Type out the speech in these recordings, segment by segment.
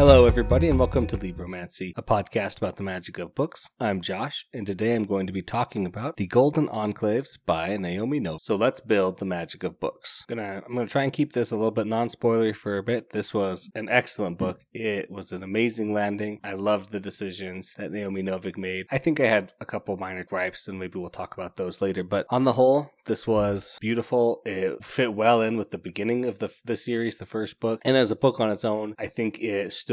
Hello, everybody, and welcome to Libromancy, a podcast about the magic of books. I'm Josh, and today I'm going to be talking about The Golden Enclaves by Naomi Novik. So let's build the magic of books. I'm going to try and keep this a little bit non-spoilery for a bit. This was an excellent book. It was an amazing landing. I loved the decisions that Naomi Novik made. I think I had a couple minor gripes, and maybe we'll talk about those later. But on the whole, this was beautiful. It fit well in with the beginning of the series, the first book. And as a book on its own, I think it stood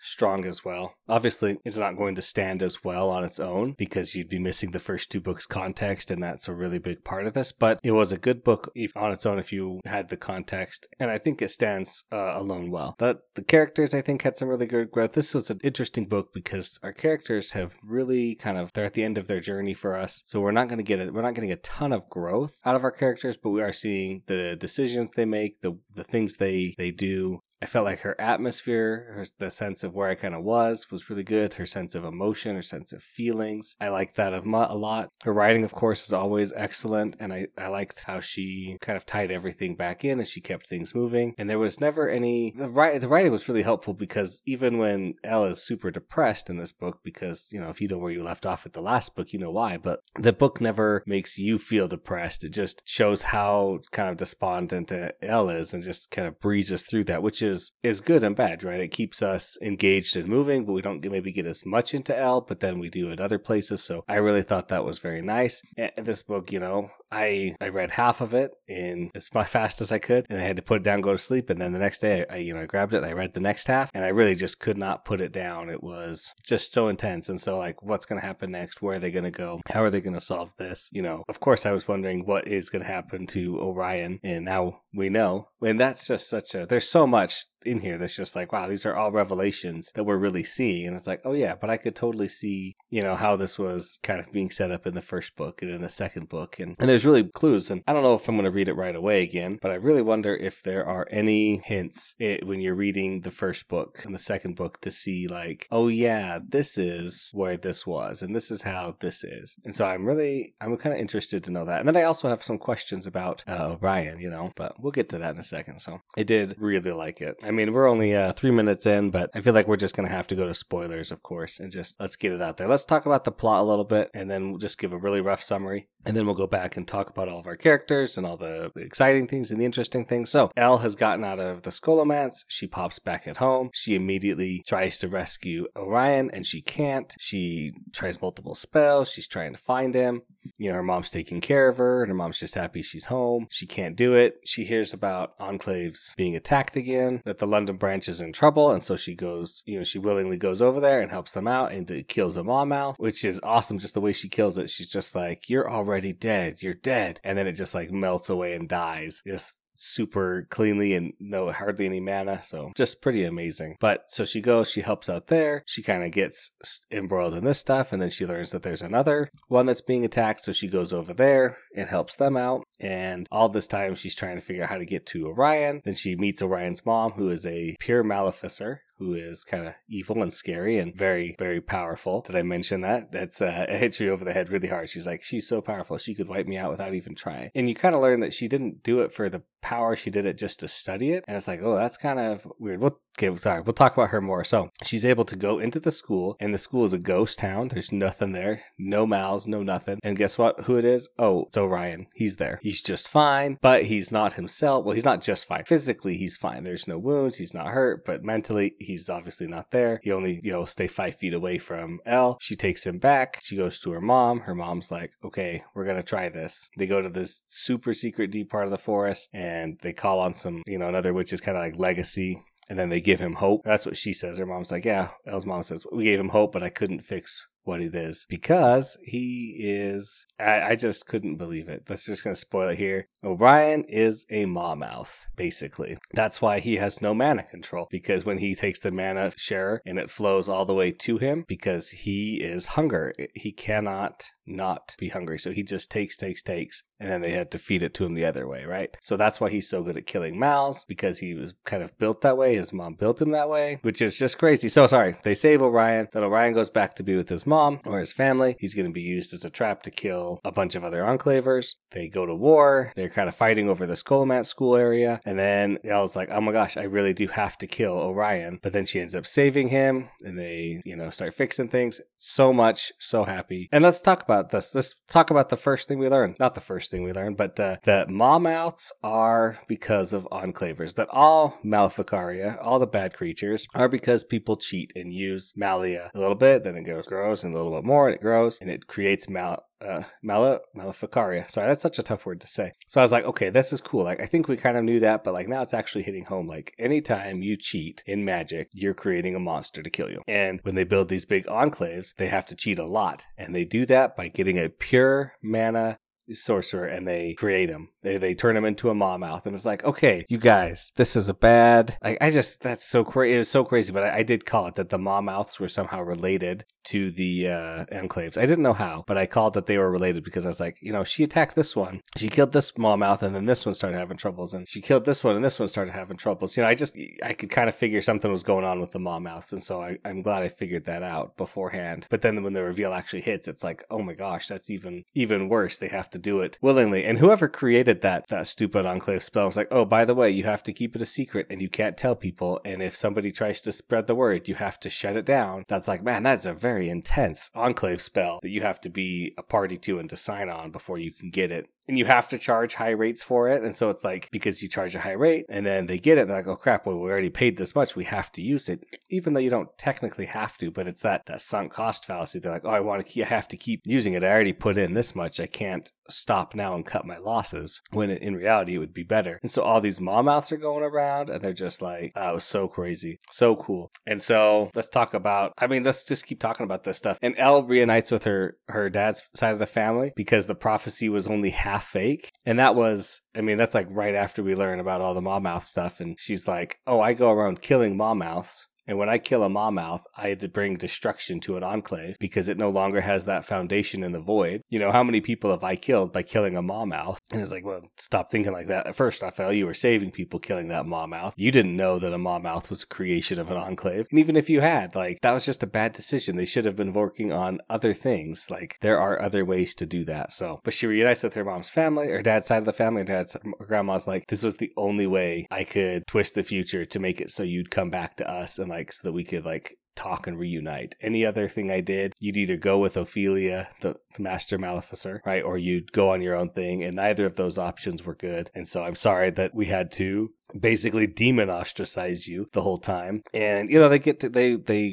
strong as well. Obviously, it's not going to stand as well on its own because you'd be missing the first two books' context, and that's a really big part of this, but it was a good book on its own if you had the context, and I think it stands alone well. The characters, I think, had some really good growth. This was an interesting book because our characters have really they're at the end of their journey for us, so we're not going to get a ton of growth out of our characters, but we are seeing the decisions they make, the things they do. I felt like her atmosphere, the sense of where I was really good. Her sense of emotion, her sense of feelings. I liked that a lot. Her writing, of course, is always excellent. And I liked how she tied everything back in and she kept things moving. And there was never any... The writing was really helpful because even when Elle is super depressed in this book, because, if you know where you left off at the last book, you know why. But the book never makes you feel depressed. It just shows how despondent Elle is and just breezes through that, which is good and bad, right? It keeps us engaged and moving, but we don't maybe get as much into Elle, but then we do at other places. So I really thought that was very nice. And this book, I read half of it in as fast as I could, and I had to put it down, go to sleep. And then the next day, I grabbed it and I read the next half, and I really just could not put it down. It was just so intense. And so, what's going to happen next? Where are they going to go? How are they going to solve this? Of course, I was wondering what is going to happen to Orion, and now we know. And that's just there's so much in here that's just wow, these are all revelations that we're really seeing. And it's oh yeah, but I could totally see, how this was being set up in the first book and in the second book. And there's really clues. And I don't know if I'm going to read it right away again, but I really wonder if there are any hints when you're reading the first book and the second book to see oh yeah, this is where this was and this is how this is. And so I'm kind of interested to know that. And then I also have some questions about Orion, but we'll get to that in a second. So I did really like it. I mean, we're only 3 minutes in, but I feel like we're just going to have to go to spoilers, of course, and just let's get it out there. Let's talk about the plot a little bit, and then we'll just give a really rough summary, and then we'll go back and talk about all of our characters and all the exciting things and the interesting things. So, Elle has gotten out of the Scholomance. She pops back at home. She immediately tries to rescue Orion, and she can't. She tries multiple spells. She's trying to find him. Her mom's taking care of her, and her mom's just happy she's home. She can't do it. She hears about Enclaves being attacked again, that the London branch is in trouble, and so she goes, she willingly goes over there and helps them out and kills a Mawmouth, which is awesome. Just the way she kills it, she's just you're already dead, you're dead, and then it just melts away and dies, just super cleanly and hardly any mana. So just pretty amazing. But so she goes, she helps out there. She gets embroiled in this stuff. And then she learns that there's another one that's being attacked. So she goes over there and helps them out. And all this time she's trying to figure out how to get to Orion. Then she meets Orion's mom, who is a pure maleficer, who is evil and scary and very, very powerful. Did I mention that? That's it hits you over the head really hard. She's she's so powerful. She could wipe me out without even trying. And you learn that she didn't do it for the power. She did it just to study it. And it's oh, that's weird. We'll talk about her more. So she's able to go into the school, and the school is a ghost town. There's nothing there. No mouths, no nothing. And guess what? Who it is? Oh, it's Orion. He's there. He's just fine, but he's not himself. Well, he's not just fine. Physically, he's fine. There's no wounds. He's not hurt, but mentally, he's obviously not there. He only, stay 5 feet away from Elle. She takes him back. She goes to her mom. Her mom's okay, we're going to try this. They go to this super secret deep part of the forest, and they call on some, another witch is legacy. And then they give him hope. That's what she says. Her mom's yeah, Elle's mom says, we gave him hope, but I couldn't fix what it is because he is... I just couldn't believe it. That's just going to spoil it here. Orion is a Mawmouth, basically. That's why he has no mana control, because when he takes the mana sharer and it flows all the way to him, because he is hunger. He cannot not be hungry. So he just takes, and then they had to feed it to him the other way, right? So that's why he's so good at killing mouths, because he was built that way. His mom built him that way, which is just crazy. So sorry. They save Orion. Then Orion goes back to be with his mom or his family. He's going to be used as a trap to kill a bunch of other Enclavers. They go to war. They're kind of fighting over the Scholomance school area. And then Elle's like, oh my gosh, I really do have to kill Orion. But then she ends up saving him and they, you know, start fixing things. So much, so happy. And let's talk about this. Let's talk about the first thing we learned. Not the first thing we learned, but that Mawmouths are because of Enclavers. That all Maleficaria, all the bad creatures, are because people cheat and use Malia a little bit, then it grows, and a little bit more, and it grows, and it creates Maleficaria. Sorry, that's such a tough word to say. So I was like, okay, this is cool. Like, I think we kind of knew that, but like now it's actually hitting home. Like, anytime you cheat in Magic, you're creating a monster to kill you. And when they build these big enclaves, they have to cheat a lot. And they do that by getting a pure mana sorcerer, and they create him. They turn him into a Mawmouth. And it's like, okay, you guys, this is a bad... that's so crazy. It was so crazy, but I did call it that the Mawmouths were somehow related to the Enclaves. I didn't know how, but I called that they were related because I was like, you know, she attacked this one. She killed this Mawmouth, and then this one started having troubles. And she killed this one, and this one started having troubles. You know, I could kind of figure something was going on with the Mawmouths, and so I'm glad I figured that out beforehand. But then when the reveal actually hits, it's like, oh my gosh, that's even worse. They have to do it willingly. And whoever created that stupid enclave spell was like, oh, by the way, you have to keep it a secret and you can't tell people, and if somebody tries to spread the word, you have to shut it down. That's like, man, that's a very intense enclave spell that you have to be a party to and to sign on before you can get it. And you have to charge high rates for it. And so it's like, because you charge a high rate and then they get it, they're like, oh crap, well, we already paid this much, we have to use it. Even though you don't technically have to, but it's that sunk cost fallacy. They're like, oh, I have to keep using it. I already put in this much. I can't stop now and cut my losses, when in reality it would be better. And so all these Mawmouths are going around and they're just like, oh, it was so crazy, so cool. And so let's just keep talking about this stuff. And Elle reunites with her dad's side of the family because the prophecy was only half fake. And that was, I mean, that's like right after we learn about all the Mawmouth stuff. And she's like, oh, I go around killing Mawmouths. And when I kill a Mawmouth, I had to bring destruction to an enclave because it no longer has that foundation in the void. You know, how many people have I killed by killing a Mawmouth? And it's like, well, stop thinking like that. At first, Ophelia, you were saving people killing that Mawmouth. You didn't know that a Mawmouth was a creation of an enclave. And even if you had, like, that was just a bad decision. They should have been working on other things. Like, there are other ways to do that. So, but she reunites with her mom's family, her dad's side of the family, and her grandma's like, this was the only way I could twist the future to make it so you'd come back to us and so that we could talk and reunite. Any other thing I did, you'd either go with Ophelia, the master maleficer, right? Or you'd go on your own thing. And neither of those options were good. And so I'm sorry that we had to basically demon ostracize you the whole time. And, you know, they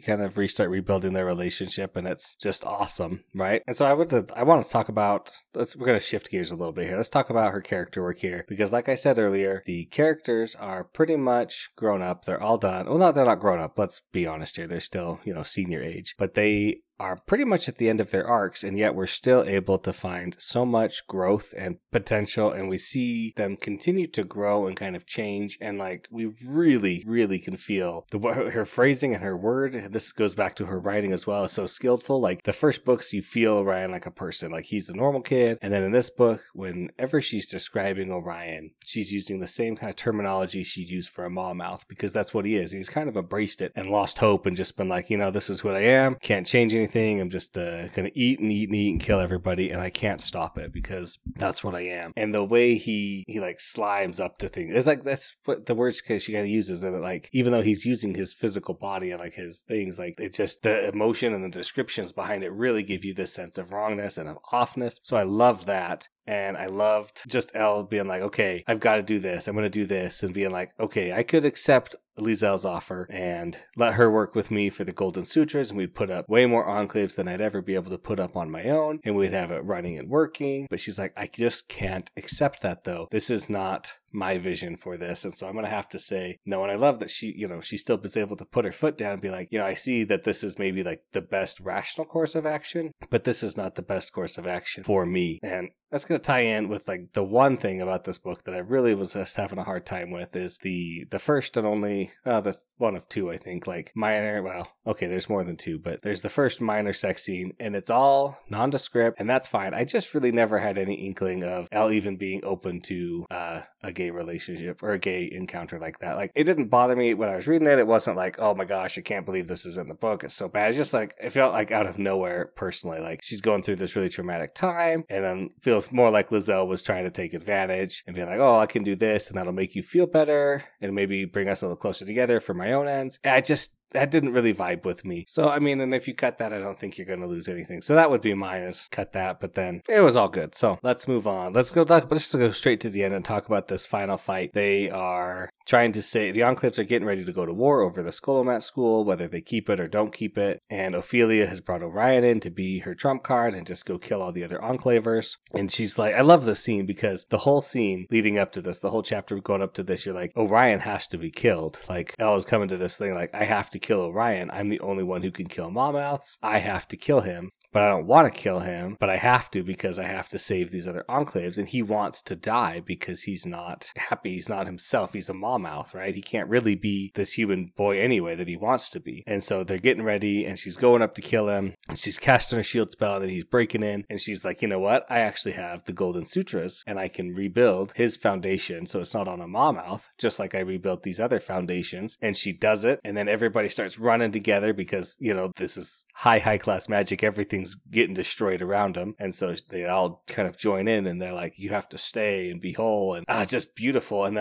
kind of restart rebuilding their relationship, and it's just awesome, right? And so I want to talk about, we're going to shift gears a little bit here. Let's talk about her character work here, because like I said earlier, the characters are pretty much grown up. They're all done. Well, no, they're not grown up. Let's be honest here. They're still, you know, senior age, but they are pretty much at the end of their arcs, and yet we're still able to find so much growth and potential, and we see them continue to grow and kind of change, and like we really, really can feel her phrasing and her word. This goes back to her writing as well. It's so skillful. Like the first books, you feel Orion like a person, like he's a normal kid, and then in this book, whenever she's describing Orion, she's using the same kind of terminology she'd use for a Mawmouth, because that's what he is. He's kind of embraced it and lost hope and just been like, you know, this is what I am. Can't change anything. I'm just gonna eat and eat and eat and kill everybody, and I can't stop it because that's what I am. And the way he like slimes up to things, it's like that's what the words she gotta use is that it, like, even though he's using his physical body and like his things, like it just the emotion and the descriptions behind it really give you this sense of wrongness and of offness. So I love that, and I loved just Elle being like, okay, I've got to do this. I'm gonna do this, and being like, okay, I could accept Lizelle's offer and let her work with me for the Golden Sutras, and we'd put up way more enclaves than I'd ever be able to put up on my own, and we'd have it running and working. But she's like, I just can't accept that though. This is not my vision for this, and so I'm gonna have to say no. And I love that she, you know, she still was able to put her foot down and be like, you know, I see that this is maybe like the best rational course of action, but this is not the best course of action for me. And that's gonna tie in with like the one thing about this book that I really was just having a hard time with is the first and only that's one of two, I think, like minor, well, okay, there's more than two, but there's the first minor sex scene, and it's all nondescript, and that's fine. I just really never had any inkling of Elle even being open to a gay gay relationship or a gay encounter like that. Like, it didn't bother me when I was reading it. It wasn't like, oh my gosh, I can't believe this is in the book, it's so bad. It's just like, it felt like out of nowhere personally. Like, she's going through this really traumatic time and then feels more like Lizelle was trying to take advantage and be like, oh, I can do this and that'll make you feel better and maybe bring us a little closer together for my own ends. And I just, that didn't really vibe with me. So, I mean, and if you cut that, I don't think you're going to lose anything. So that would be minus, cut that, but then it was all good. So let's move on. Let's go, let's go straight to the end and talk about this final fight. They are trying to say, the Enclaves are getting ready to go to war over the Scholomance school, whether they keep it or don't keep it. And Ophelia has brought Orion in to be her trump card and just go kill all the other Enclavers. And she's like, I love this scene because the whole scene leading up to this, the whole chapter going up to this, you're like, Orion has to be killed. Like, Elle is coming to this thing like, I have to kill Orion. I'm the only one who can kill Monmouths. I have to kill him, but I don't want to kill him, but I have to because I have to save these other Enclaves. And he wants to die because he's not happy. He's not himself. He's a Monmouth, right? He can't really be this human boy anyway that he wants to be. And so they're getting ready and she's going up to kill him and she's casting her shield spell and then he's breaking in and she's like, you know what? I actually have the Golden Sutras and I can rebuild his foundation so it's not on a Monmouth, just like I rebuilt these other foundations. And she does it, and then everybody starts running together because, you know, this is high class magic. Everything's getting destroyed around them. And so they all kind of join in and they're like, you have to stay and be whole, and just beautiful. And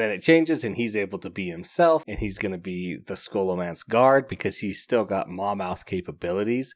then it changes and he's able to be himself and he's going to be the Scholomance guard because he's still got Monmouth capabilities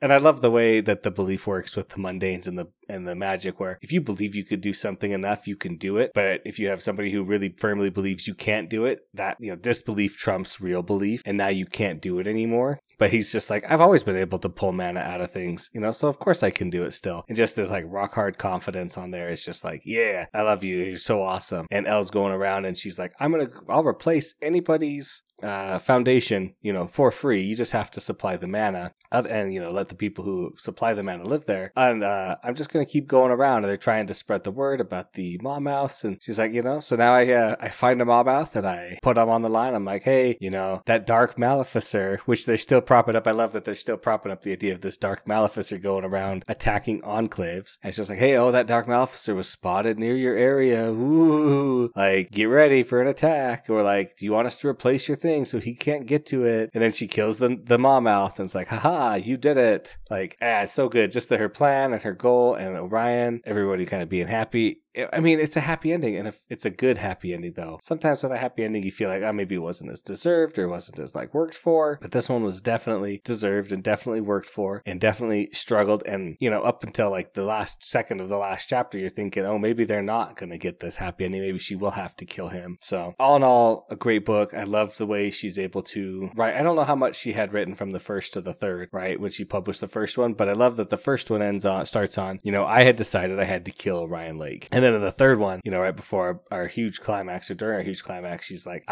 and I love the way that the belief works with the mundanes and the magic, where if you believe you could do something enough, you can do it. But if you have somebody who really firmly believes you can't do it, that, you know, disbelief trumps real belief, and now you can't do it anymore. But he's just like, I've always been able to pull mana out of things, you know, so of course I can do it still. And just this like rock hard confidence on there. It's just like, yeah, I love you, you're so awesome. And Elle's going around and she's like, I'll replace anybody's foundation, you know, for free. You just have to supply the mana and, you know, let the people who supply the mana live there. And I'm just going to keep going around. And they're trying to spread the word about the Monmouths. And she's like, you know, so now I find a Monmouth and I put him on the line. I'm like, hey, you know, that Dark Maleficer, which they're still propping up. I love that they're still propping up the idea of this Dark Maleficer going around attacking Enclaves. And she's like, hey, oh, that Dark Maleficer was spotted near your area. Ooh, like, get ready for an attack. Or like, do you want us to replace your thing so he can't get to it? And then she kills the Monmouth and it's like, haha, you did it. Like, it's so good. Just her plan and her goal and Orion, everybody kind of being happy. I mean, it's a happy ending, and it's a good happy ending, though. Sometimes with a happy ending, you feel like, oh, maybe it wasn't as deserved or wasn't as, like, worked for. But this one was definitely deserved and definitely worked for and definitely struggled. And, you know, up until, like, the last second of the last chapter, you're thinking, oh, maybe they're not going to get this happy ending. Maybe she will have to kill him. So, all in all, a great book. I love the way she's able to write. I don't know how much she had written from the first to the third, right, when she published the first one. But I love that the first one starts on, you know, I had decided I had to kill Orion Lake. And then in the third one, you know, right before our huge climax or during our huge climax, she's like,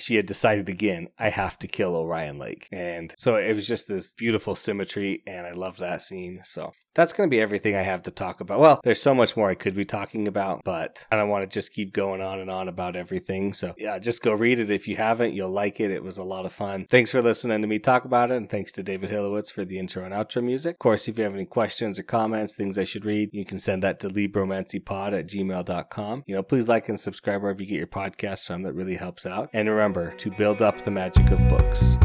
she had decided again, I have to kill Orion Lake. And so it was just this beautiful symmetry, and I love that scene. So that's going to be everything I have to talk about. Well, there's so much more I could be talking about, but I don't want to just keep going on and on about everything. So yeah, just go read it. If you haven't, you'll like it. It was a lot of fun. Thanks for listening to me talk about it. And thanks to David Hillowitz for the intro and outro music. Of course, if you have any questions or comments, things I should read, you can send that to libromancypod@gmail.com. You know, please like and subscribe wherever you get your podcasts from. That really helps out. And remember to build up the magic of books.